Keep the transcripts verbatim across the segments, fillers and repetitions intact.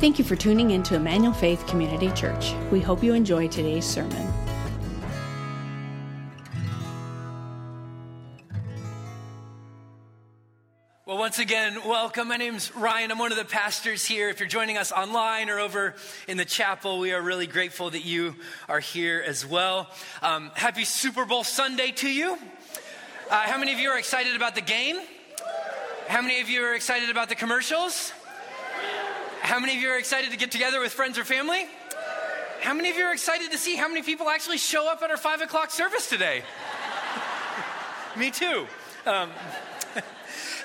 Thank you for tuning in to Emmanuel Faith Community Church. We hope you enjoy today's sermon. Well, once again, welcome. My name's Ryan. I'm one of the pastors here. If you're joining us online or over in the chapel, we are really grateful that you are here as well. Um, happy Super Bowl Sunday to you. Uh, how many of you are excited about the game? How many of you are excited about the commercials? How many of you are excited to get together with friends or family? How many of you are excited to see how many people actually show up at our five o'clock service today? Me too. Um,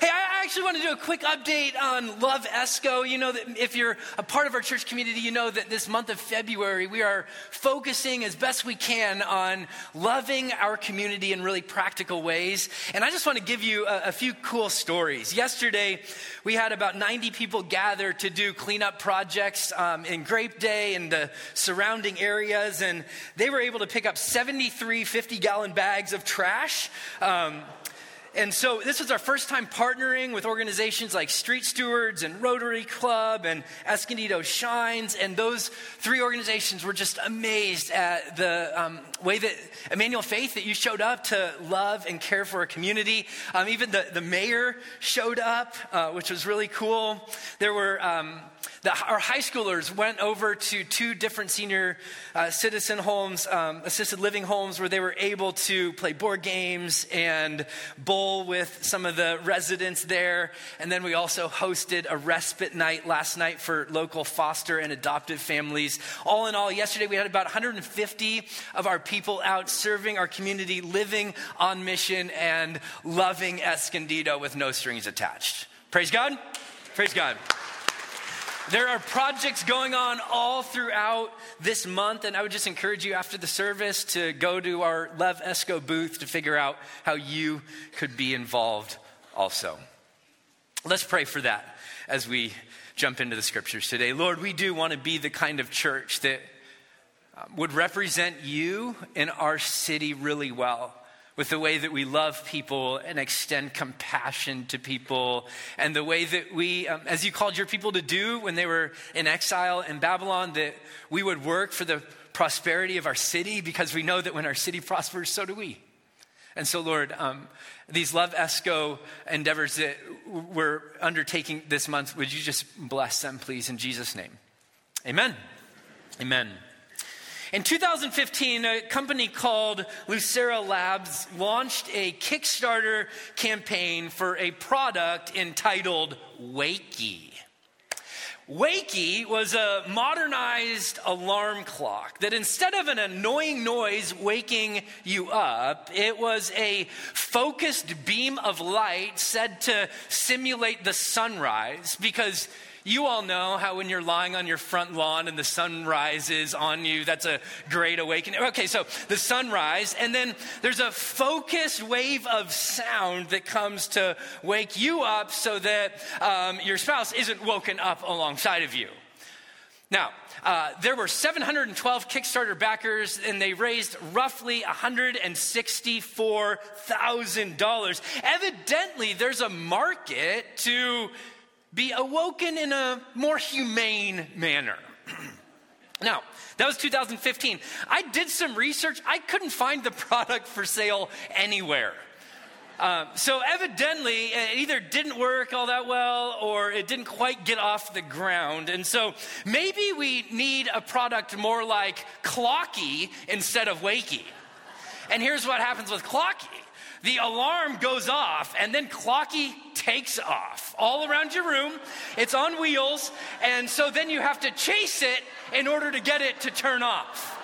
hey, I actually want to do a quick update on Love Esco. You know that if you're a part of our church community, you know that this month of February, we are focusing as best we can on loving our community in really practical ways. And I just want to give you a, a few cool stories. Yesterday, we had about ninety people gather to do cleanup projects um, in Grape Day and the surrounding areas. And they were able to pick up seventy-three fifty-gallon bags of trash. Um And so this was our first time partnering with organizations like Street Stewards and Rotary Club and Escondido Shines. And those three organizations were just amazed at the um, way that Emmanuel Faith, that you showed up to love and care for a community. Um, even the, the mayor showed up, uh, which was really cool. There were... Um, The, our high schoolers went over to two different senior uh, citizen homes, um, assisted living homes, where they were able to play board games and bowl with some of the residents there. And then we also hosted a respite night last night for local foster and adoptive families. All in all, yesterday we had about one hundred fifty of our people out serving our community, living on mission, and loving Escondido with no strings attached. Praise God. Praise God. There are projects going on all throughout this month, and I would just encourage you after the service to go to our Love Esco booth to figure out how you could be involved also. Let's pray for that as we jump into the scriptures today. Lord, we do want to be the kind of church that would represent you in our city really well, with the way that we love people and extend compassion to people, and the way that we, um, as you called your people to do when they were in exile in Babylon, that we would work for the prosperity of our city, because we know that when our city prospers, so do we. And so, Lord, um, these Love Esco endeavors that we're undertaking this month, would you just bless them, please, in Jesus' name? Amen. Amen. In two thousand fifteen, a company called Lucera Labs launched a Kickstarter campaign for a product entitled Wakey. Wakey was a modernized alarm clock that, instead of an annoying noise waking you up, it was a focused beam of light said to simulate the sunrise, because you all know how when you're lying on your front lawn and the sun rises on you, that's a great awakening. Okay, so the sunrise, and then there's a focused wave of sound that comes to wake you up so that um, your spouse isn't woken up alongside of you. Now, uh, there were seven hundred twelve Kickstarter backers, and they raised roughly one hundred sixty-four thousand dollars. Evidently, there's a market to be awoken in a more humane manner. Now, that was two thousand fifteen. I did some research. I couldn't find the product for sale anywhere. Um, so evidently, it either didn't work all that well, or it didn't quite get off the ground. And so maybe we need a product more like Clocky instead of Wakey. And here's what happens with Clocky. The alarm goes off, and then Clocky takes off all around your room. It's on wheels, and so then you have to chase it in order to get it to turn off.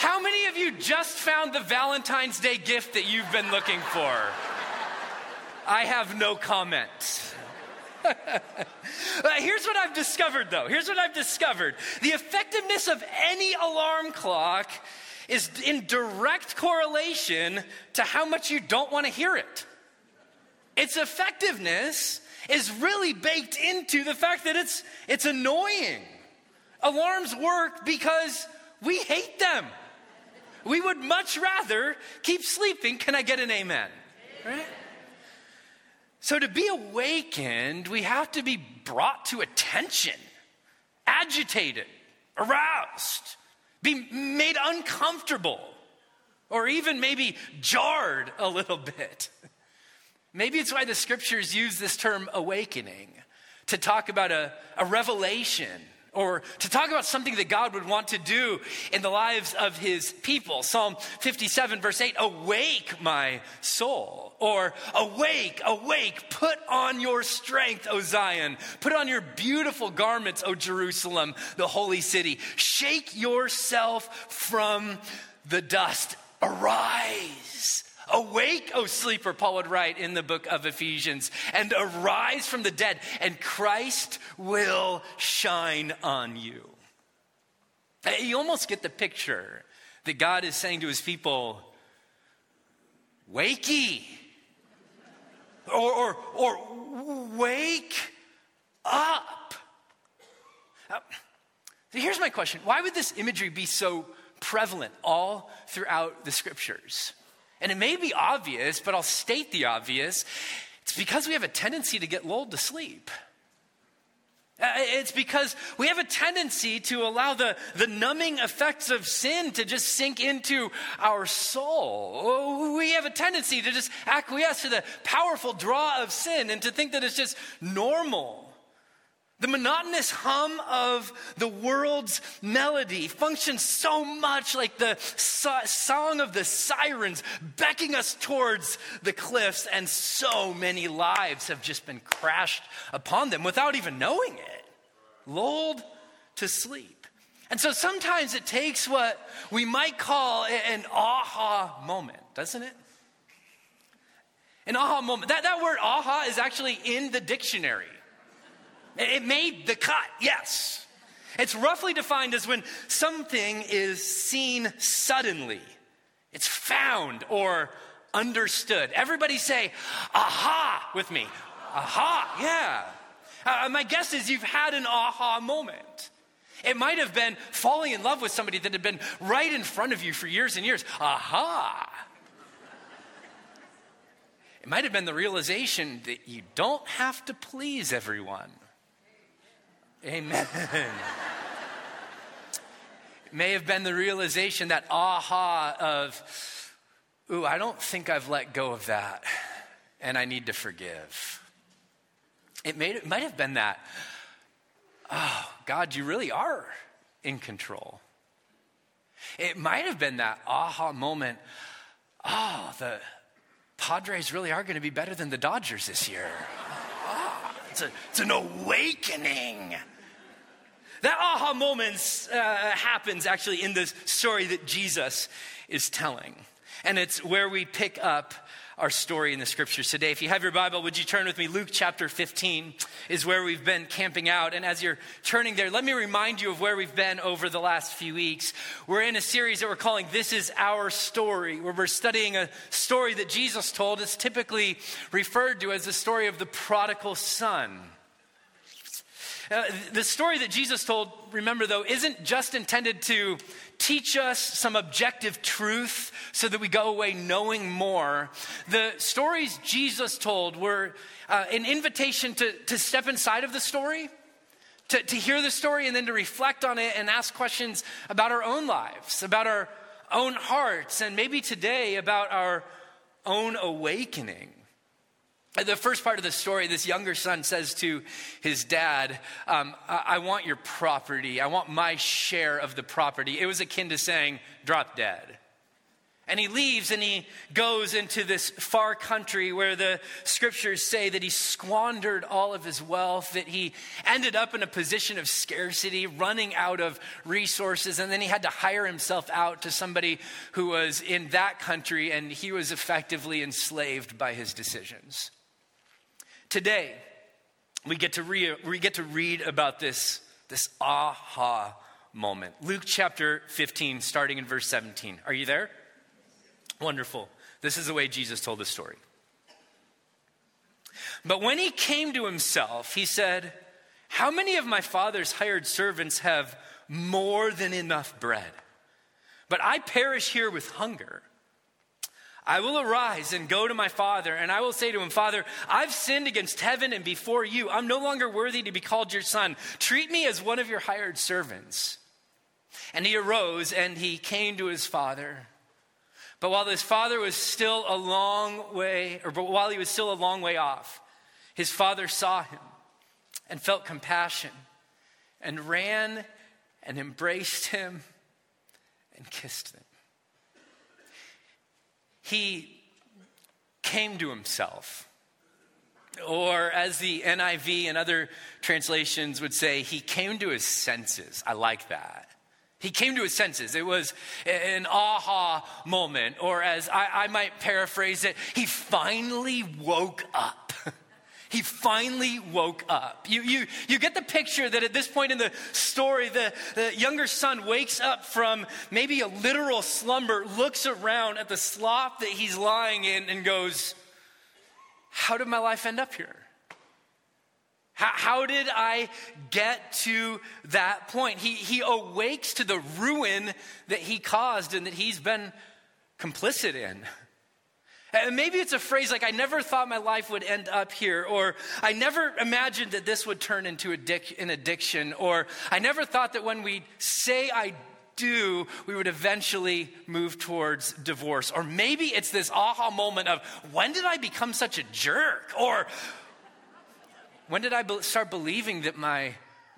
How many of you just found the Valentine's Day gift that you've been looking for? I have no comment. Here's what I've discovered, though. Here's what I've discovered. The effectiveness of any alarm clock is in direct correlation to how much you don't want to hear it. Its effectiveness is really baked into the fact that it's it's annoying. Alarms work because we hate them. We would much rather keep sleeping. Can I get an amen? Right? So to be awakened, we have to be brought to attention, agitated, aroused, be made uncomfortable, or even maybe jarred a little bit. Maybe it's why the scriptures use this term awakening to talk about a, a revelation or to talk about something that God would want to do in the lives of his people. Psalm fifty-seven, verse eight, awake my soul, or awake, awake, put on your strength, O Zion. Put on your beautiful garments, O Jerusalem, the holy city. Shake yourself from the dust, arise. Awake, O sleeper, Paul would write in the book of Ephesians, and arise from the dead, and Christ will shine on you. You almost get the picture that God is saying to his people, wakey, or, or, or wake up. Here's my question. Why would this imagery be so prevalent all throughout the scriptures? And it may be obvious, but I'll state the obvious. It's because we have a tendency to get lulled to sleep. It's because we have a tendency to allow the, the numbing effects of sin to just sink into our soul. We have a tendency to just acquiesce to the powerful draw of sin and to think that it's just normal. The monotonous hum of the world's melody functions so much like the so- song of the sirens beckoning us towards the cliffs, and so many lives have just been crashed upon them without even knowing it, lulled to sleep. And so sometimes it takes what we might call an aha moment, doesn't it? An aha moment. That, that word aha is actually in the dictionary. It made the cut, yes. It's roughly defined as when something is seen suddenly. It's found or understood. Everybody say, aha, with me. Aha, yeah. Uh, my guess is you've had an aha moment. It might have been falling in love with somebody that had been right in front of you for years and years. Aha. It might have been the realization that you don't have to please everyone. Amen. It may have been the realization, that aha of, ooh, I don't think I've let go of that, and I need to forgive. It, made, it might have been that, oh, God, you really are in control. It might have been that aha moment, oh, the Padres really are going to be better than the Dodgers this year. It's, a, it's an awakening. That aha moment uh, happens actually in this story that Jesus is telling. And it's where we pick up our story in the scriptures today. If you have your Bible, would you turn with me? Luke chapter fifteen is where we've been camping out. And as you're turning there, let me remind you of where we've been over the last few weeks. We're in a series that we're calling This Is Our Story, where we're studying a story that Jesus told. It's typically referred to as the story of the prodigal son. Uh, the story that Jesus told, remember though, isn't just intended to teach us some objective truth so that we go away knowing more. The stories Jesus told were uh, an invitation to, to step inside of the story, to, to hear the story, and then to reflect on it and ask questions about our own lives, about our own hearts, and maybe today about our own awakening. The first part of the story, this younger son says to his dad, um, I-, I want your property. I want my share of the property. It was akin to saying, drop dead. And he leaves and he goes into this far country where the scriptures say that he squandered all of his wealth, that he ended up in a position of scarcity, running out of resources, and then he had to hire himself out to somebody who was in that country, and he was effectively enslaved by his decisions. Today, we get to re- we get to read about this, this aha moment. Luke chapter fifteen, starting in verse seventeen. Are you there? Wonderful. This is the way Jesus told the story. But when he came to himself, he said, how many of my father's hired servants have more than enough bread? But I perish here with hunger. I will arise and go to my father, and I will say to him, Father, I've sinned against heaven and before you. I'm no longer worthy to be called your son. Treat me as one of your hired servants. And he arose and he came to his father. But while his father was still a long way, or but while he was still a long way off, his father saw him and felt compassion and ran and embraced him and kissed him. He came to himself, or as the N I V and other translations would say, he came to his senses. I like that. He came to his senses. It was an aha moment, or as I, I might paraphrase it, he finally woke up. He finally woke up. You, you, you get the picture that at this point in the story, the, the younger son wakes up from maybe a literal slumber, looks around at the slop that he's lying in and goes, how did my life end up here? How did I get to that point? He he awakes to the ruin that he caused and that he's been complicit in. And maybe it's a phrase like, I never thought my life would end up here, or I never imagined that this would turn into addic- an addiction, or I never thought that when we say I do, we would eventually move towards divorce. Or maybe it's this aha moment of, when did I become such a jerk? Or when did I start believing that my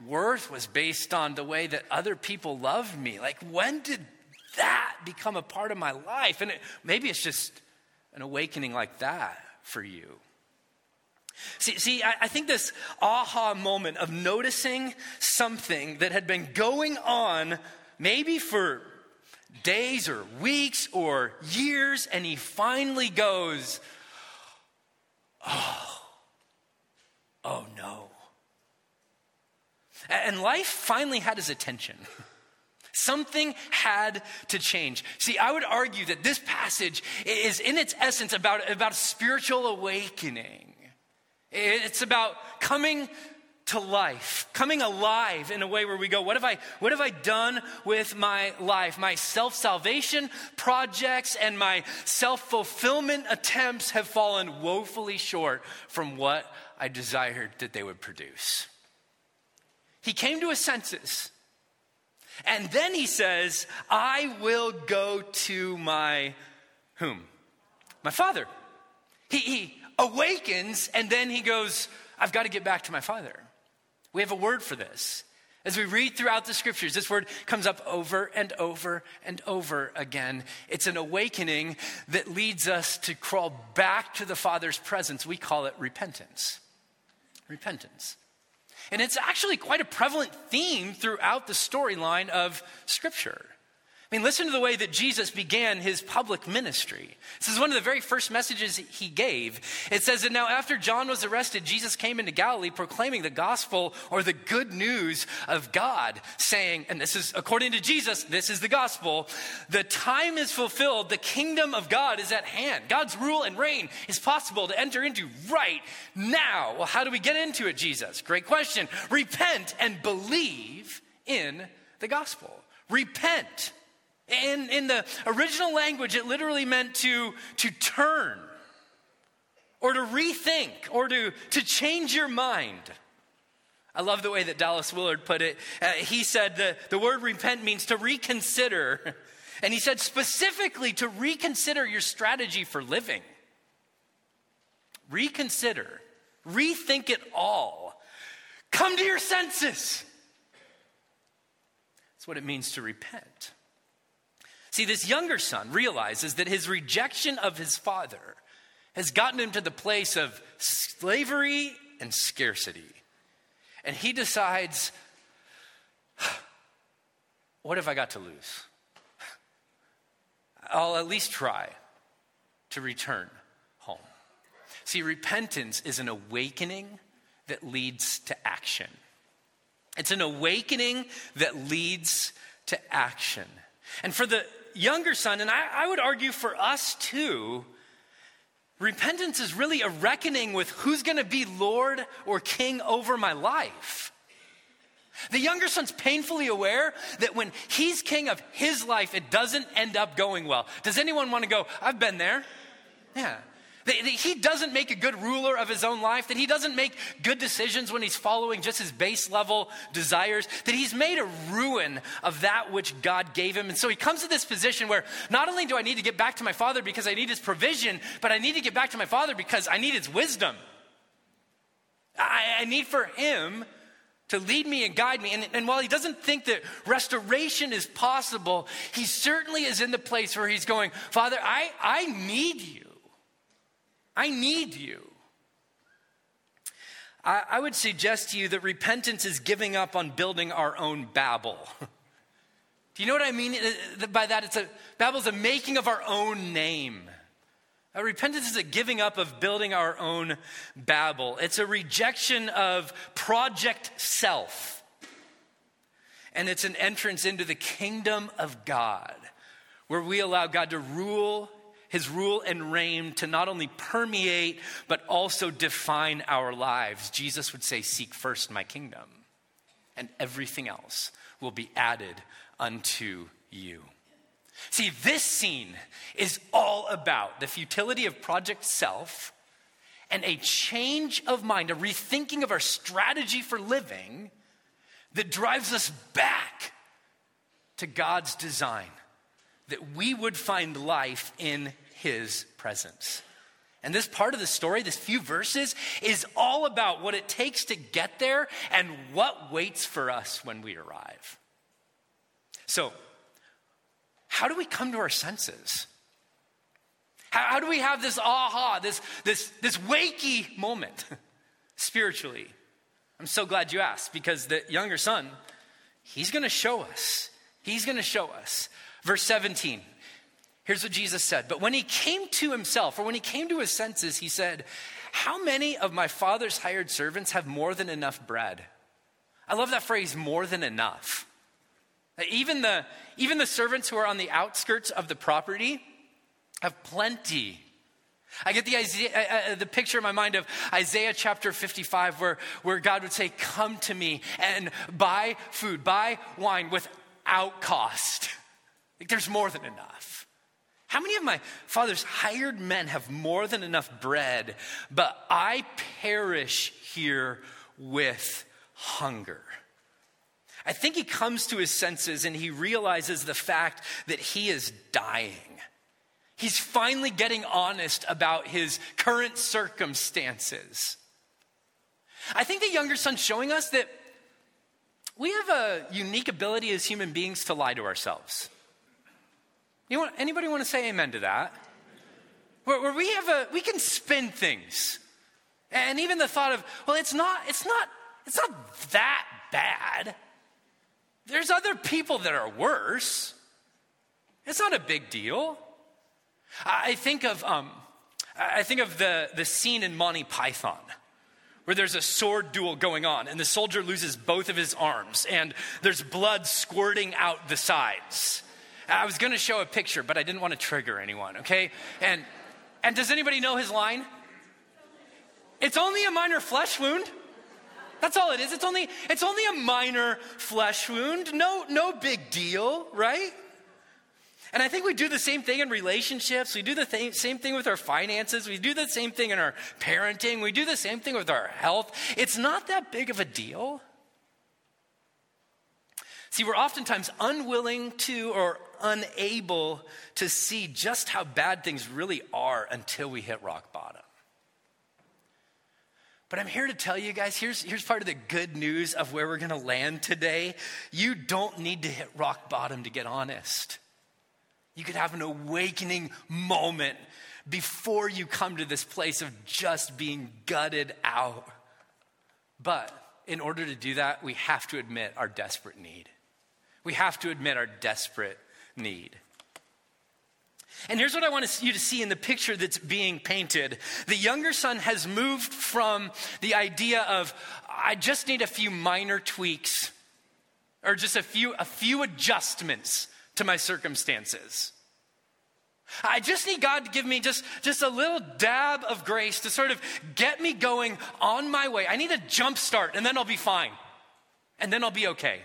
worth was based on the way that other people loved me? Like, when did that become a part of my life? And it, maybe it's just an awakening like that for you. See, see, I, I think this aha moment of noticing something that had been going on maybe for days or weeks or years, and he finally goes, oh, Oh no. And life finally had his attention. Something had to change. See, I would argue that this passage is in its essence about, about spiritual awakening. It's about coming to life, coming alive in a way where we go, what have I, what have I done with my life? My self-salvation projects and my self-fulfillment attempts have fallen woefully short from what I desired that they would produce. He came to his senses. And then he says, I will go to my whom? My father. He, he awakens and then he goes, I've got to get back to my father. We have a word for this. As we read throughout the scriptures, this word comes up over and over and over again. It's an awakening that leads us to crawl back to the Father's presence. We call it repentance. Repentance. And it's actually quite a prevalent theme throughout the storyline of scripture. I mean, listen to the way that Jesus began his public ministry. This is one of the very first messages he gave. It says that now after John was arrested, Jesus came into Galilee proclaiming the gospel or the good news of God, saying, and this is according to Jesus, this is the gospel, the time is fulfilled, the kingdom of God is at hand. God's rule and reign is possible to enter into right now. Well, how do we get into it, Jesus? Great question. Repent and believe in the gospel. Repent. In, in the original language, it literally meant to, to turn or to rethink or to, to change your mind. I love the way that Dallas Willard put it. Uh, he said the, the word repent means to reconsider. And he said specifically to reconsider your strategy for living. Reconsider. Rethink it all. Come to your senses. That's what it means to repent. See, this younger son realizes that his rejection of his father has gotten him to the place of slavery and scarcity. And he decides, what have I got to lose? I'll at least try to return home. See, repentance is an awakening that leads to action. It's an awakening that leads to action. And for the younger son, and I, I would argue for us too, repentance is really a reckoning with who's going to be Lord or King over my life. The younger son's painfully aware that when he's king of his life, it doesn't end up going well. Does anyone want to go, I've been there? Yeah. That he doesn't make a good ruler of his own life, that he doesn't make good decisions when he's following just his base level desires, that he's made a ruin of that which God gave him. And so he comes to this position where not only do I need to get back to my father because I need his provision, but I need to get back to my father because I need his wisdom. I, I need for him to lead me and guide me. And, and while he doesn't think that restoration is possible, he certainly is in the place where he's going, Father, I, I need you. I need you. I, I would suggest to you that repentance is giving up on building our own Babel. Do you know what I mean by that? It's a Babel is a making of our own name. A repentance is a giving up of building our own Babel. It's a rejection of project self. And it's an entrance into the kingdom of God, where we allow God to rule. His rule and reign to not only permeate, but also define our lives. Jesus would say, seek first my kingdom, and everything else will be added unto you. See, this scene is all about the futility of project self and a change of mind, a rethinking of our strategy for living that drives us back to God's design, that we would find life in his presence. And this part of the story, this few verses, is all about what it takes to get there and what waits for us when we arrive. So, how do we come to our senses? How, how do we have this aha, this, this, this wakey moment spiritually? I'm so glad you asked, because the younger son, he's gonna show us. He's gonna show us. Verse seventeen, here's what Jesus said. But when he came to himself, or when he came to his senses, he said, how many of my father's hired servants have more than enough bread? I love that phrase, more than enough. Even the, even the servants who are on the outskirts of the property have plenty. I get the Isaiah, uh, the picture in my mind of Isaiah chapter fifty-five, where, where God would say, come to me and buy food, buy wine without cost. Like, there's more than enough. How many of my father's hired men have more than enough bread, but I perish here with hunger? I think he comes to his senses and he realizes the fact that he is dying. He's finally getting honest about his current circumstances. I think the younger son's showing us that we have a unique ability as human beings to lie to ourselves. You want, anybody want to say amen to that? Where, where we have a, we can spin things, and even the thought of, well, it's not, it's not, it's not that bad. There's other people that are worse. It's not a big deal. I think of, um, I think of the the scene in Monty Python, where there's a sword duel going on, and the soldier loses both of his arms, and there's blood squirting out the sides. I was going to show a picture, but I didn't want to trigger anyone, okay? And and does anybody know his line? It's only a minor flesh wound. That's all it is. It's only it's only a minor flesh wound. No no big deal, right? And I think we do the same thing in relationships. We do the th- same thing with our finances. We do the same thing in our parenting. We do the same thing with our health. It's not that big of a deal. See, we're oftentimes unwilling to or unable to see just how bad things really are until we hit rock bottom. But I'm here to tell you guys, here's, here's part of the good news of where we're going to land today. You don't need to hit rock bottom to get honest. You could have an awakening moment before you come to this place of just being gutted out. But in order to do that, we have to admit our desperate need. We have to admit our desperate need. And here's what I want you to see in the picture that's being painted. The younger son has moved from the idea of, I just need a few minor tweaks or just a few, a few adjustments to my circumstances. I just need God to give me just, just a little dab of grace to sort of get me going on my way. I need a jump start and then I'll be fine. and then I'll be okay.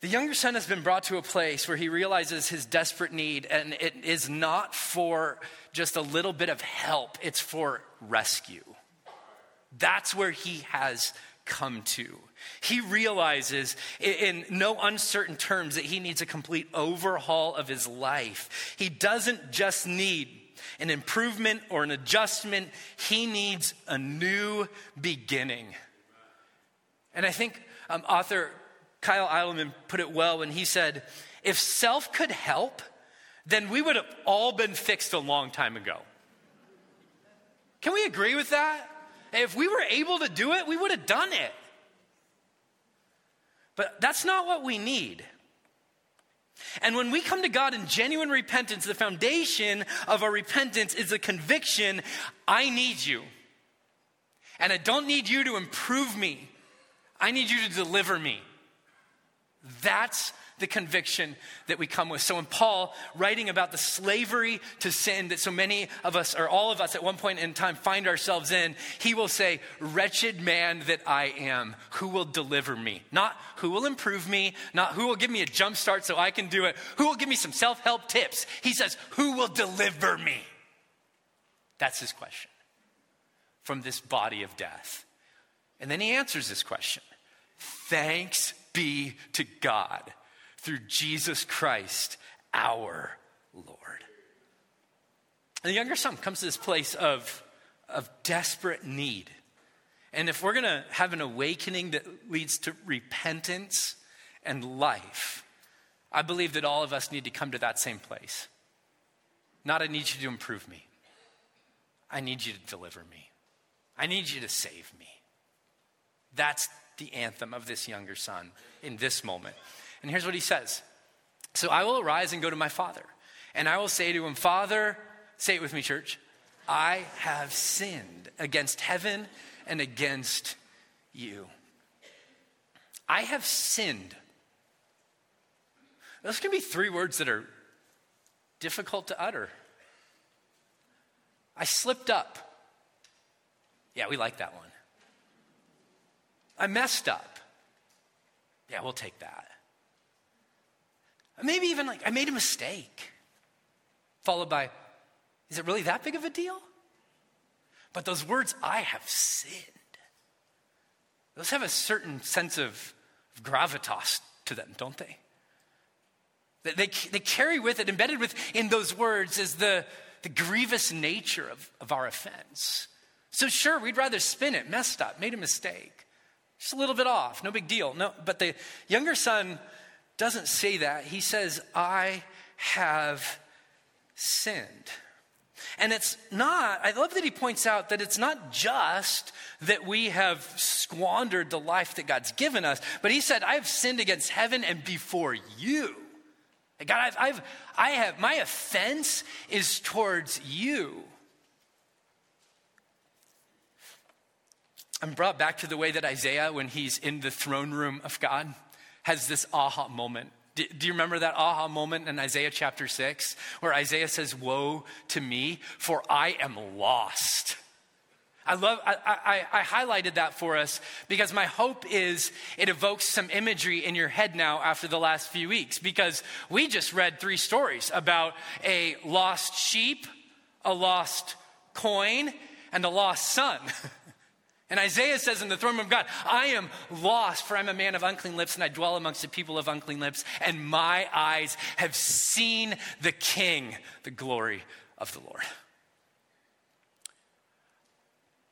The younger son has been brought to a place where he realizes his desperate need, and it is not for just a little bit of help, it's for rescue. That's where he has come to. He realizes in no uncertain terms that he needs a complete overhaul of his life. He doesn't just need an improvement or an adjustment, he needs a new beginning. And I think um, author Kyle Eileman put it well when he said, if self could help, then we would have all been fixed a long time ago. Can we agree with that? If we were able to do it, we would have done it. But that's not what we need. And when we come to God in genuine repentance, the foundation of our repentance is a conviction, I need you. And I don't need you to improve me. I need you to deliver me. That's the conviction that we come with. So when Paul, writing about the slavery to sin that so many of us, or all of us at one point in time, find ourselves in, he will say, wretched man that I am, who will deliver me? Not who will improve me, not who will give me a jump start so I can do it, who will give me some self-help tips. He says, who will deliver me? That's his question from this body of death. And then he answers this question. Thanks be to God through Jesus Christ, our Lord. And the younger son comes to this place of, of desperate need. And if we're going to have an awakening that leads to repentance and life, I believe that all of us need to come to that same place. Not I need you to improve me. I need you to deliver me. I need you to save me. That's the anthem of this younger son in this moment. And here's what he says. So I will arise and go to my father, and I will say to him, Father, say it with me, church, I have sinned against heaven and against you. I have sinned. Those can be three words that are difficult to utter. I slipped up. Yeah, we like that one. I messed up. Yeah, we'll take that. Maybe even like, I made a mistake. Followed by, is it really that big of a deal? But those words, I have sinned, those have a certain sense of gravitas to them, don't they? They, they, they carry with it, embedded with in those words is the, the grievous nature of, of our offense. So sure, we'd rather spin it, messed up, made a mistake. Just a little bit off, no big deal. No, but the younger son doesn't say that. He says, I have sinned. And it's not, I love that he points out that it's not just that we have squandered the life that God's given us, but he said, I've sinned against heaven and before you. God, I've, I've, I have, my offense is towards you. I'm brought back to the way that Isaiah, when he's in the throne room of God, has this aha moment. Do, do you remember that aha moment in Isaiah chapter six, where Isaiah says, woe to me, for I am lost. I love, I, I, I highlighted that for us because my hope is it evokes some imagery in your head now after the last few weeks, because we just read three stories about a lost sheep, a lost coin, and a lost son. And Isaiah says in the throne room of God, I am lost, for I'm a man of unclean lips, and I dwell amongst the people of unclean lips, and my eyes have seen the King, the glory of the Lord.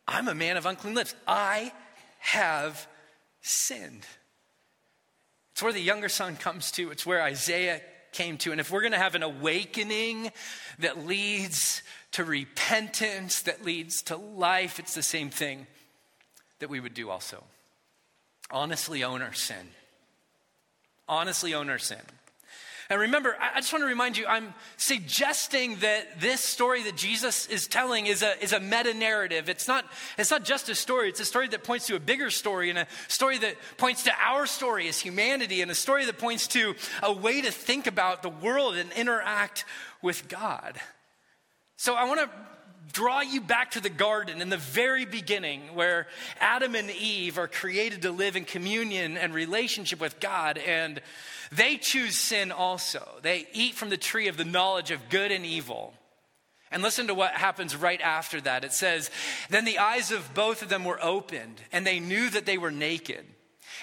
I'm a man of unclean lips. I have sinned. It's where the younger son comes to. It's where Isaiah came to. And if we're going to have an awakening that leads to repentance, that leads to life, it's the same thing that we would do also. Honestly own our sin. Honestly own our sin. And remember, I just want to remind you, I'm suggesting that this story that Jesus is telling is a is a meta-narrative. It's not, it's not just a story. It's a story that points to a bigger story, and a story that points to our story as humanity, and a story that points to a way to think about the world and interact with God. So I want to draw you back to the garden in the very beginning where Adam and Eve are created to live in communion and relationship with God, and they choose sin also. They eat from the tree of the knowledge of good and evil. And listen to what happens right after that. It says, then the eyes of both of them were opened, and they knew that they were naked.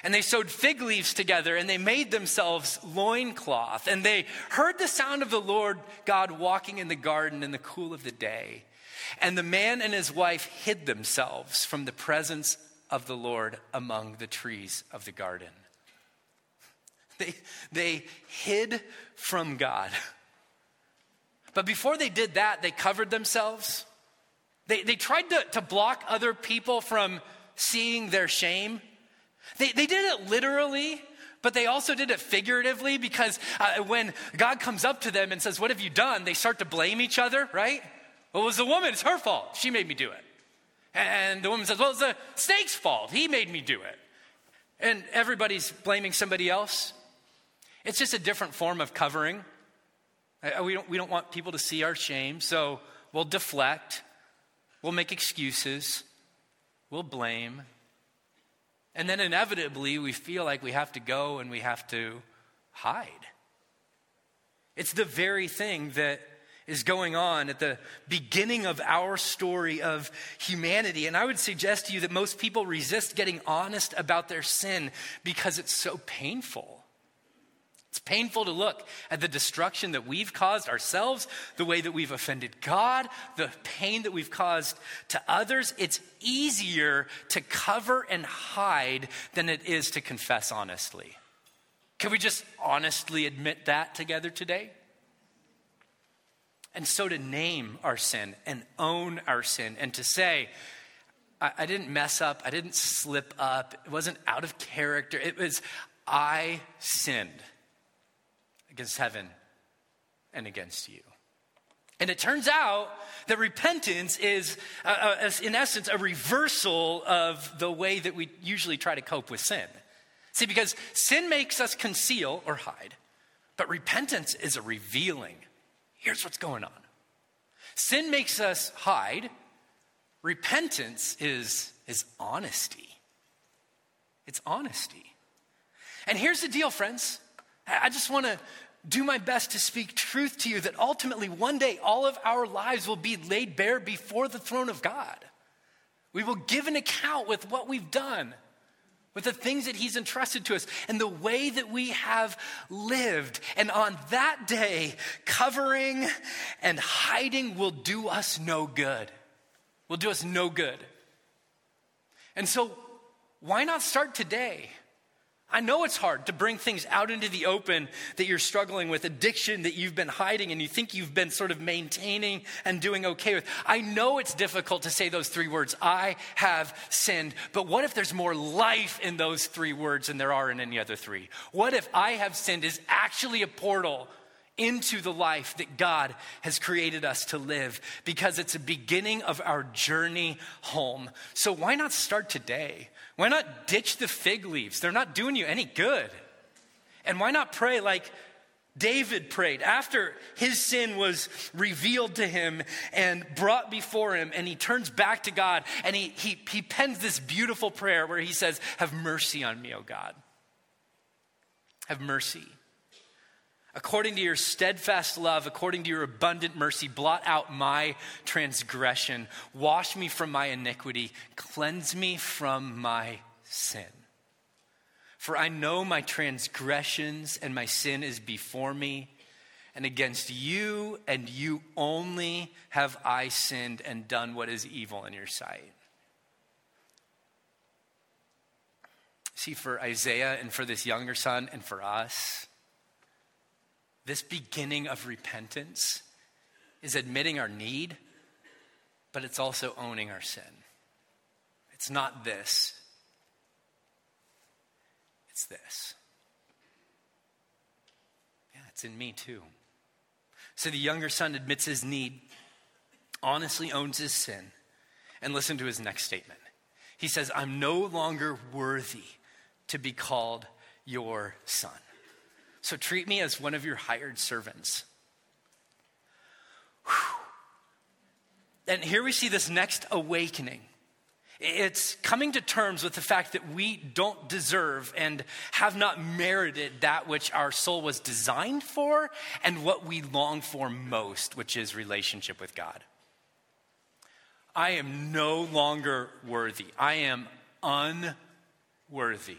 And they sewed fig leaves together, and they made themselves loincloth. And they heard the sound of the Lord God walking in the garden in the cool of the day. And the man and his wife hid themselves from the presence of the Lord among the trees of the garden. They, they hid from God. But before they did that, they covered themselves. They, they tried to, to block other people from seeing their shame. They, they did it literally, but they also did it figuratively, because uh, when God comes up to them and says, what have you done? They start to blame each other, right? Well, it was the woman. It's her fault. She made me do it. And the woman says, well, it's the snake's fault. He made me do it. And everybody's blaming somebody else. It's just a different form of covering. We don't, we don't want people to see our shame, so we'll deflect. We'll make excuses. We'll blame. And then inevitably, we feel like we have to go and we have to hide. It's the very thing that is going on at the beginning of our story of humanity. And I would suggest to you that most people resist getting honest about their sin because it's so painful. It's painful to look at the destruction that we've caused ourselves, the way that we've offended God, the pain that we've caused to others. It's easier to cover and hide than it is to confess honestly. Can we just honestly admit that together today? And so to name our sin and own our sin and to say, I, I didn't mess up, I didn't slip up, it wasn't out of character, it was I sinned against heaven and against you. And it turns out that repentance is, uh, uh, in essence, a reversal of the way that we usually try to cope with sin. See, because sin makes us conceal or hide, but repentance is a revealing. Here's what's going on. Sin makes us hide. Repentance is, is honesty. It's honesty. And here's the deal, friends. I just want to do my best to speak truth to you that ultimately one day all of our lives will be laid bare before the throne of God. We will give an account with what we've done, with the things that he's entrusted to us and the way that we have lived. And on that day, covering and hiding will do us no good. Will do us no good. And so why not start today? I know it's hard to bring things out into the open that you're struggling with, addiction that you've been hiding and you think you've been sort of maintaining and doing okay with. I know it's difficult to say those three words, I have sinned, but what if there's more life in those three words than there are in any other three? What if I have sinned is actually a portal into the life that God has created us to live, because it's a beginning of our journey home. So why not start today? Why not ditch the fig leaves? They're not doing you any good. And why not pray like David prayed after his sin was revealed to him and brought before him, and he turns back to God and he he, he pens this beautiful prayer where he says, have mercy on me, O God. Have mercy. According to your steadfast love, according to your abundant mercy, blot out my transgression. Wash me from my iniquity. Cleanse me from my sin. For I know my transgressions and my sin is before me. And against you and you only have I sinned and done what is evil in your sight. See, for Isaiah and for this younger son and for us, this beginning of repentance is admitting our need, but it's also owning our sin. It's not this. It's this. Yeah, it's in me too. So the younger son admits his need, honestly owns his sin, and listen to his next statement. He says, I'm no longer worthy to be called your son. So treat me as one of your hired servants. Whew. And here we see this next awakening. It's coming to terms with the fact that we don't deserve and have not merited that which our soul was designed for and what we long for most, which is relationship with God. I am no longer worthy. I am unworthy.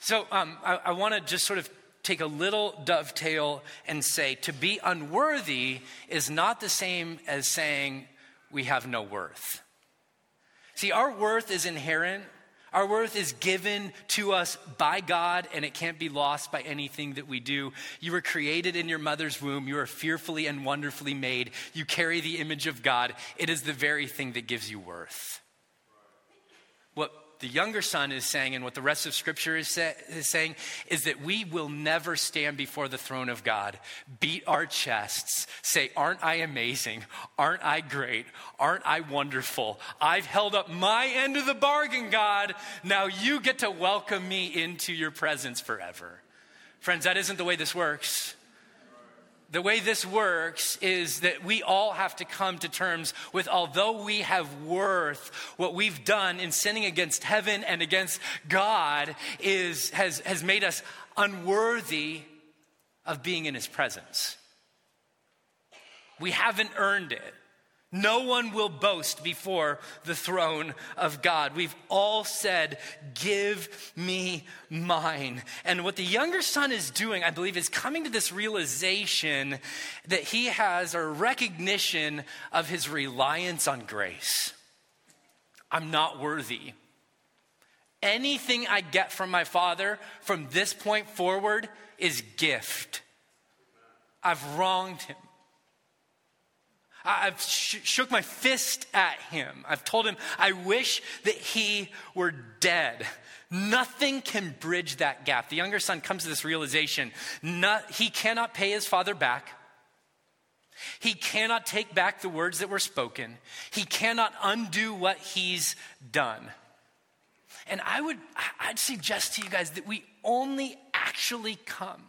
So um, I, I want to just sort of take a little dovetail and say to be unworthy is not the same as saying we have no worth. See, our worth is inherent. Our worth is given to us by God, and it can't be lost by anything that we do. You were created in your mother's womb. You are fearfully and wonderfully made. You carry the image of God. It is the very thing that gives you worth. What the younger son is saying, and what the rest of Scripture is, say, is saying, is that we will never stand before the throne of God, beat our chests, say, aren't I amazing? Aren't I great? Aren't I wonderful? I've held up my end of the bargain, God. Now you get to welcome me into your presence forever. Friends, that isn't the way this works. The way this works is that we all have to come to terms with, although we have worth, what we've done in sinning against heaven and against God is has, has made us unworthy of being in his presence. We haven't earned it. No one will boast before the throne of God. We've all said, give me mine. And what the younger son is doing, I believe, is coming to this realization that he has a recognition of his reliance on grace. I'm not worthy. Anything I get from my Father from this point forward is gift. I've wronged him. I've sh- shook my fist at him. I've told him, I wish that he were dead. Nothing can bridge that gap. The younger son comes to this realization. Not, he cannot pay his father back. He cannot take back the words that were spoken. He cannot undo what he's done. And I would, I'd suggest to you guys that we only actually come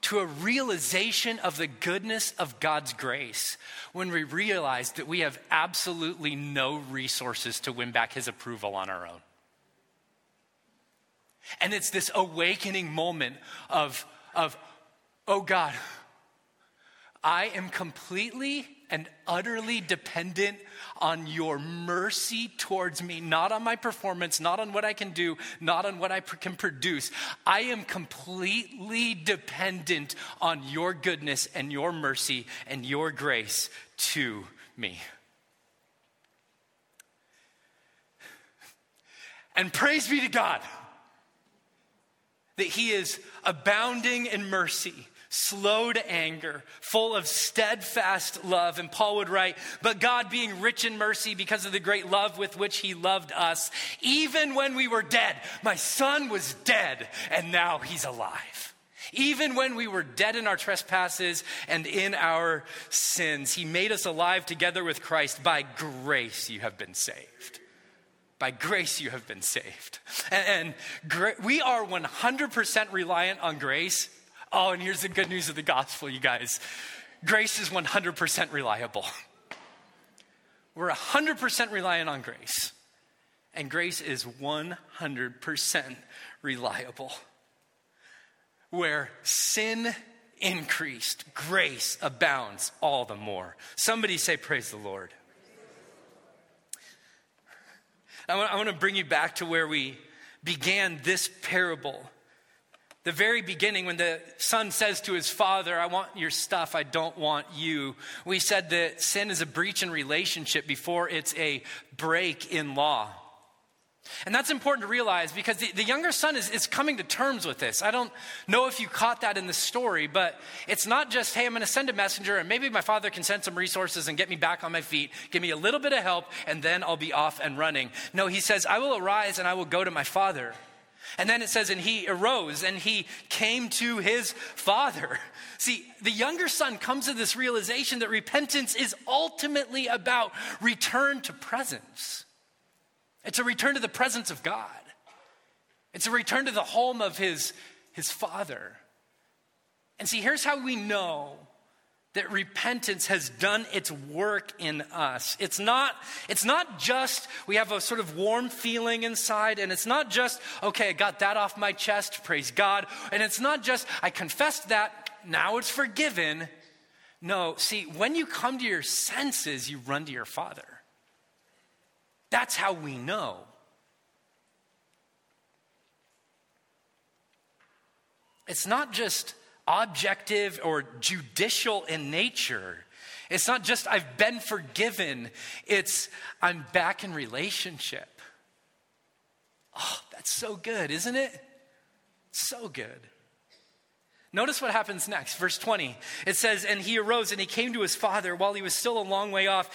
to a realization of the goodness of God's grace when we realize that we have absolutely no resources to win back his approval on our own. And it's this awakening moment of, of, oh God, I am completely and utterly dependent on your mercy towards me, not on my performance, not on what I can do, not on what I pr- can produce. I am completely dependent on your goodness and your mercy and your grace to me. And praise be to God that he is abounding in mercy, slow to anger, full of steadfast love. And Paul would write, but God being rich in mercy because of the great love with which he loved us, even when we were dead, my son was dead and now he's alive. Even when we were dead in our trespasses and in our sins, he made us alive together with Christ. By grace you have been saved. By grace you have been saved. And, and gra- we are one hundred percent reliant on grace. Oh, and here's the good news of the gospel, you guys. Grace is one hundred percent reliable. We're one hundred percent reliant on grace. And grace is one hundred percent reliable. Where sin increased, grace abounds all the more. Somebody say, praise the Lord. I want, I want to bring you back to where we began this parable. The very beginning, when the son says to his father, I want your stuff, I don't want you. We said that sin is a breach in relationship before it's a break in law. And that's important to realize because the, the younger son is, is coming to terms with this. I don't know if you caught that in the story, but it's not just, hey, I'm going to send a messenger and maybe my father can send some resources and get me back on my feet, give me a little bit of help, and then I'll be off and running. No, he says, I will arise and I will go to my father. And then it says, and he arose and he came to his father. See, the younger son comes to this realization that repentance is ultimately about return to presence. It's a return to the presence of God. It's a return to the home of his, his father. And see, here's how we know that repentance has done its work in us. It's not, it's not just we have a sort of warm feeling inside, and it's not just, okay, I got that off my chest, praise God. And it's not just, I confessed that, now it's forgiven. No, see, when you come to your senses, you run to your Father. That's how we know. It's not just objective or judicial in nature. It's not just I've been forgiven. It's I'm back in relationship. Oh, that's so good, isn't it? So good. Notice what happens next. Verse twenty, it says, and he arose and he came to his father. While he was still a long way off,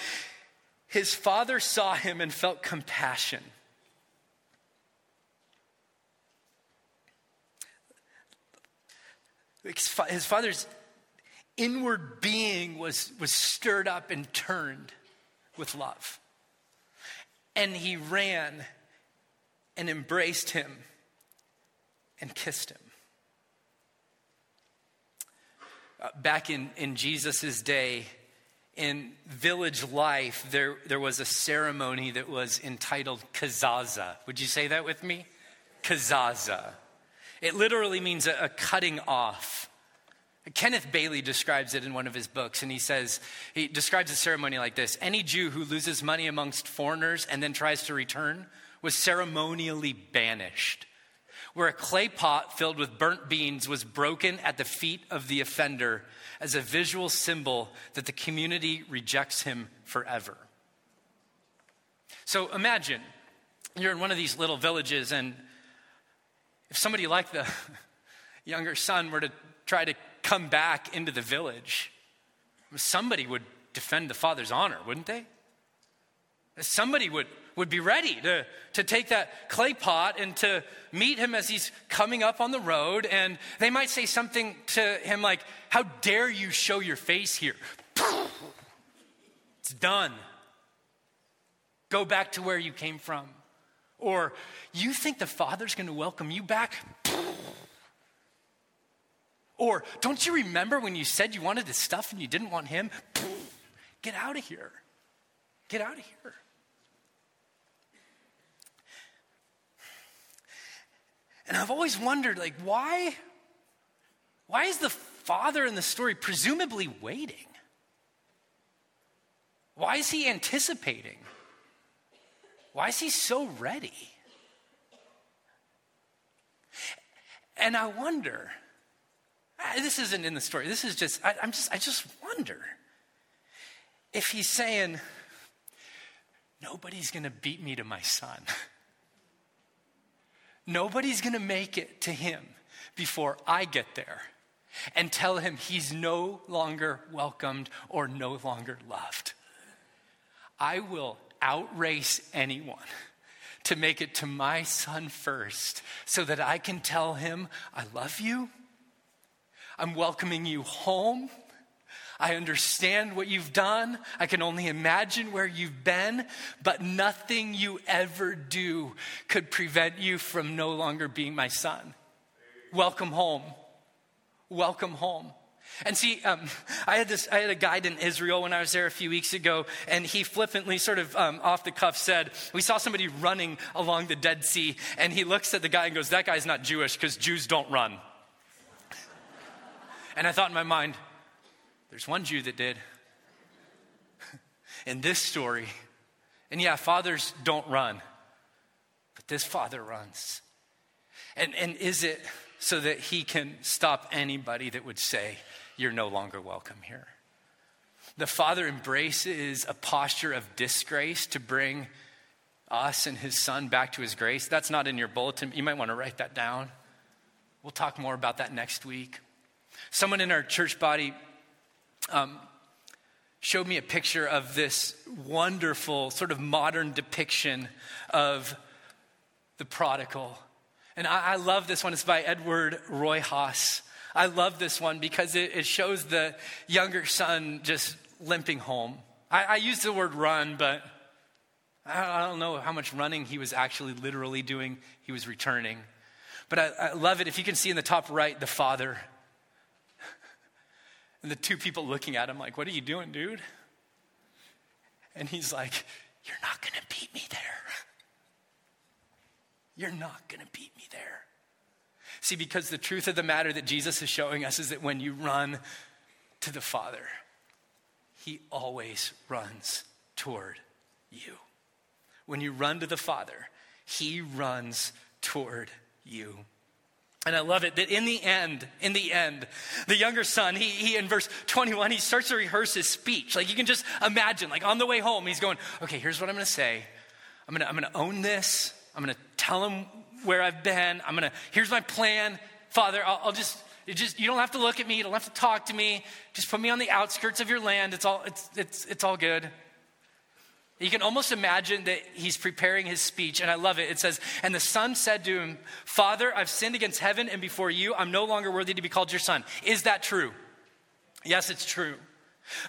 his father saw him and felt compassion. His father's inward being was, was stirred up and turned with love. And he ran and embraced him and kissed him. Uh, back in, in Jesus' day, in village life, there, there was a ceremony that was entitled Kazaza. Would you say that with me? Kazaza. It literally means a, a cutting off. Kenneth Bailey describes it in one of his books, and he says, he describes a ceremony like this. Any Jew who loses money amongst foreigners and then tries to return was ceremonially banished, where a clay pot filled with burnt beans was broken at the feet of the offender as a visual symbol that the community rejects him forever. So imagine you're in one of these little villages, and if somebody like the younger son were to try to come back into the village, somebody would defend the father's honor, wouldn't they? Somebody would, would be ready to, to take that clay pot and to meet him as he's coming up on the road. And they might say something to him like, how dare you show your face here? It's done. Go back to where you came from. Or, you think the Father's going to welcome you back? Or, don't you remember when you said you wanted this stuff and you didn't want him? Get out of here. Get out of here. And I've always wondered, like, why, why is the Father in the story presumably waiting? Why is he anticipating? Why is he so ready? And I wonder, this isn't in the story. This is just, I, I'm just, I just wonder if he's saying, nobody's going to beat me to my son. Nobody's going to make it to him before I get there and tell him he's no longer welcomed or no longer loved. I will outrace anyone to make it to my son first so that I can tell him, I love you. I'm welcoming you home. I understand what you've done. I can only imagine where you've been, but nothing you ever do could prevent you from no longer being my son. Welcome home. Welcome home. And see, um, I had this. I had a guide in Israel when I was there a few weeks ago, and he flippantly sort of um, off the cuff said, we saw somebody running along the Dead Sea, and he looks at the guy and goes, that guy's not Jewish because Jews don't run. And I thought in my mind, there's one Jew that did in this story. And yeah, fathers don't run, but this father runs. And and is it so that he can stop anybody that would say, you're no longer welcome here? The Father embraces a posture of disgrace to bring us and his son back to his grace. That's not in your bulletin. You might want to write that down. We'll talk more about that next week. Someone in our church body um, showed me a picture of this wonderful sort of modern depiction of the prodigal. And I, I love this one. It's by Edward Roy Haas. I love this one because it, it shows the younger son just limping home. I, I use the word run, but I don't know how much running he was actually literally doing. He was returning. But I, I love it. If you can see in the top right, the father. And the two people looking at him like, what are you doing, dude? And he's like, you're not going to beat me there. You're not going to beat me there. See, because the truth of the matter that Jesus is showing us is that when you run to the Father, he always runs toward you. When you run to the Father, he runs toward you. And I love it that in the end, in the end, the younger son, he, he in verse twenty-one, he starts to rehearse his speech. Like you can just imagine, like on the way home, he's going, okay, here's what I'm going to say. I'm going to I'm going to own this. I'm going to tell him where I've been. I'm going to, here's my plan. Father, I'll, I'll just, it just, you don't have to look at me. You don't have to talk to me. Just put me on the outskirts of your land. It's all, it's, it's, it's all good. You can almost imagine that he's preparing his speech, and I love it. It says, and the son said to him, Father, I've sinned against heaven and before you. I'm no longer worthy to be called your son. Is that true? Yes, it's true.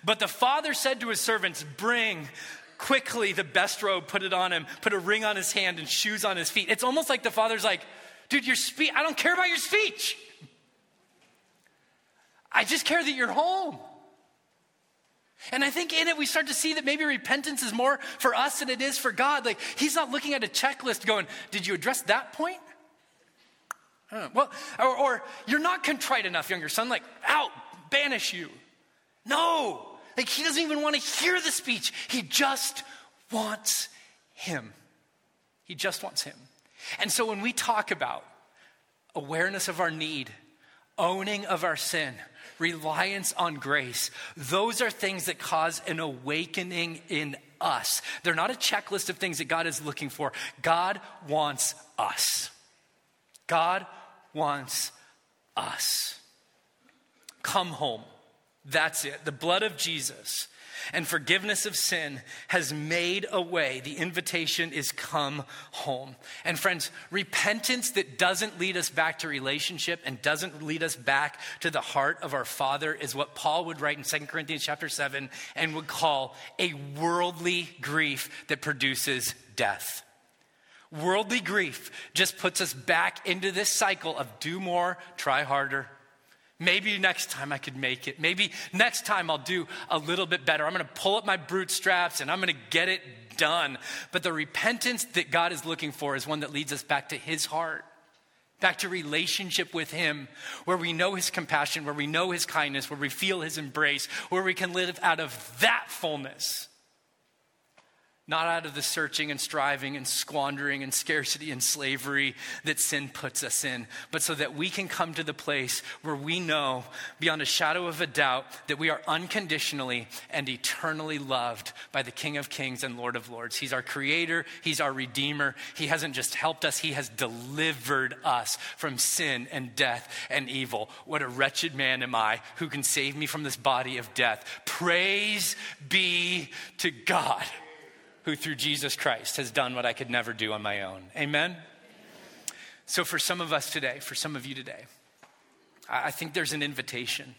But the father said to his servants, bring quickly the best robe, put it on him, put a ring on his hand and shoes on his feet. It's almost like the father's like, dude, your speech, I don't care about your speech. I just care that you're home. And I think in it, we start to see that maybe repentance is more for us than it is for God. Like he's not looking at a checklist going, did you address that point? Huh. Well, or, or you're not contrite enough, younger son, like out, banish you. No, like he doesn't even want to hear the speech. He just wants him. He just wants him. And so when we talk about awareness of our need, owning of our sin, reliance on grace, those are things that cause an awakening in us. They're not a checklist of things that God is looking for. God wants us. God wants us. Come home. That's it. The blood of Jesus and forgiveness of sin has made a way. The invitation is come home. And friends, repentance that doesn't lead us back to relationship and doesn't lead us back to the heart of our Father is what Paul would write in Second Corinthians chapter seven and would call a worldly grief that produces death. Worldly grief just puts us back into this cycle of do more, try harder. Maybe next time I could make it. Maybe next time I'll do a little bit better. I'm going to pull up my bootstraps and I'm going to get it done. But the repentance that God is looking for is one that leads us back to his heart, back to relationship with him, where we know his compassion, where we know his kindness, where we feel his embrace, where we can live out of that fullness, not out of the searching and striving and squandering and scarcity and slavery that sin puts us in, but so that we can come to the place where we know beyond a shadow of a doubt that we are unconditionally and eternally loved by the King of Kings and Lord of Lords. He's our creator. He's our redeemer. He hasn't just helped us. He has delivered us from sin and death and evil. What a wretched man am I who can save me from this body of death. Praise be to God, who through Jesus Christ has done what I could never do on my own. Amen? Amen? So for some of us today, for some of you today, I think there's an invitation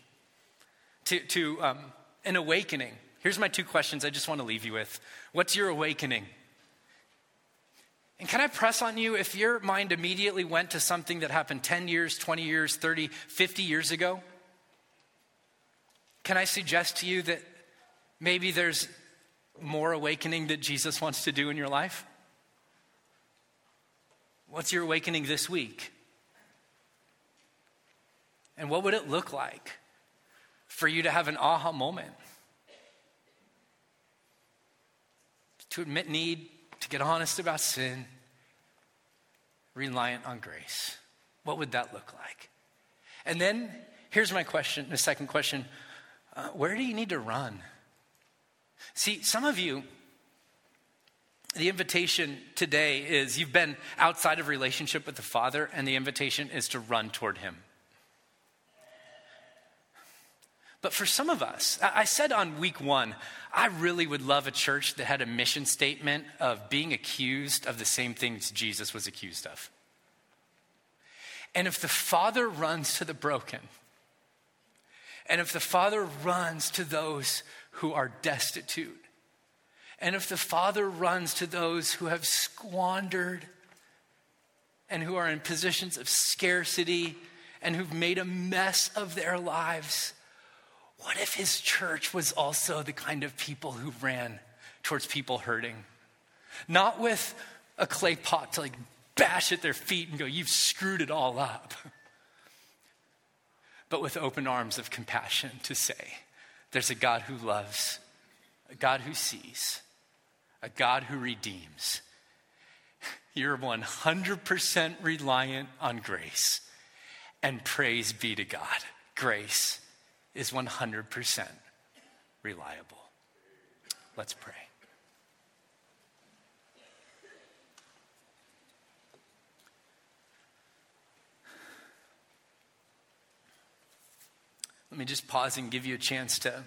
to, to um, an awakening. Here's my two questions I just want to leave you with. What's your awakening? And can I press on you, if your mind immediately went to something that happened ten years, twenty years, thirty, fifty years ago, can I suggest to you that maybe there's more awakening that Jesus wants to do in your life? What's your awakening this week? And what would it look like for you to have an aha moment? To admit need, to get honest about sin, reliant on grace. What would that look like? And then here's my question, the second question. Uh, where do you need to run? See, some of you, the invitation today is you've been outside of relationship with the Father, and the invitation is to run toward him. But for some of us, I said on week one, I really would love a church that had a mission statement of being accused of the same things Jesus was accused of. And if the Father runs to the broken, and if the Father runs to those who are destitute, and if the Father runs to those who have squandered and who are in positions of scarcity and who've made a mess of their lives, What if his church was also the kind of people who ran towards people hurting? Not with a clay pot to like bash at their feet and go, you've screwed it all up. But with open arms of compassion to say, there's a God who loves, a God who sees, a God who redeems. You're one hundred percent reliant on grace. And praise be to God. Grace is one hundred percent reliable. Let's pray. Let me just pause and give you a chance to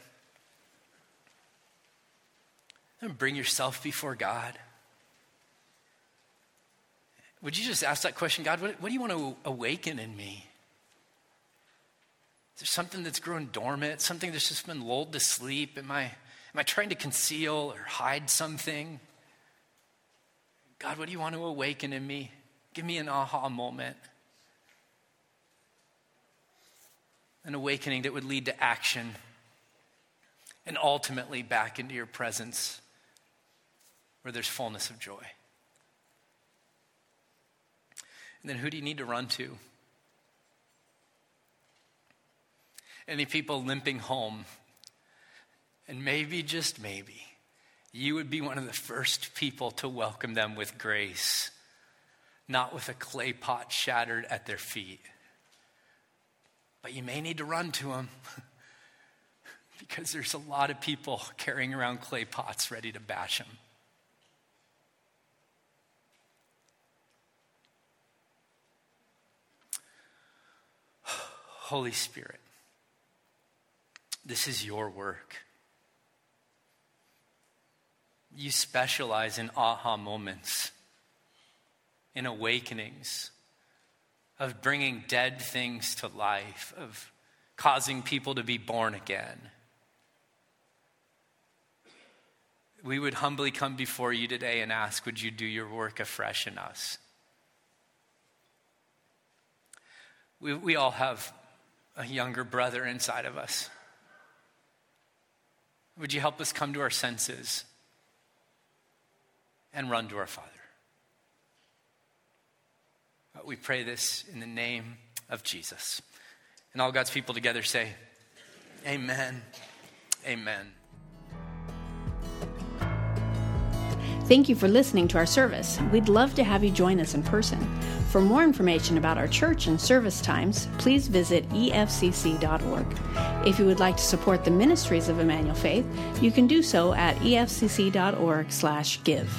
bring yourself before God. Would you just ask that question, God, what, what do you want to awaken in me? Is there something that's grown dormant, something that's just been lulled to sleep? Am I, am I trying to conceal or hide something? God, what do you want to awaken in me? Give me an aha moment. An awakening that would lead to action and ultimately back into your presence where there's fullness of joy. And then who do you need to run to? Any people limping home? And maybe, just maybe, you would be one of the first people to welcome them with grace, not with a clay pot shattered at their feet. But you may need to run to them because there's a lot of people carrying around clay pots ready to bash them. Holy Spirit, this is your work. You specialize in aha moments, in awakenings, of bringing dead things to life, of causing people to be born again. We would humbly come before you today and ask, would you do your work afresh in us? We, we all have a younger brother inside of us. Would you help us come to our senses and run to our Father? We pray this in the name of Jesus. And all God's people together say, amen. Amen. Thank you for listening to our service. We'd love to have you join us in person. For more information about our church and service times, please visit e f c c dot org. If you would like to support the ministries of Emmanuel Faith, you can do so at e f c c dot org slash give.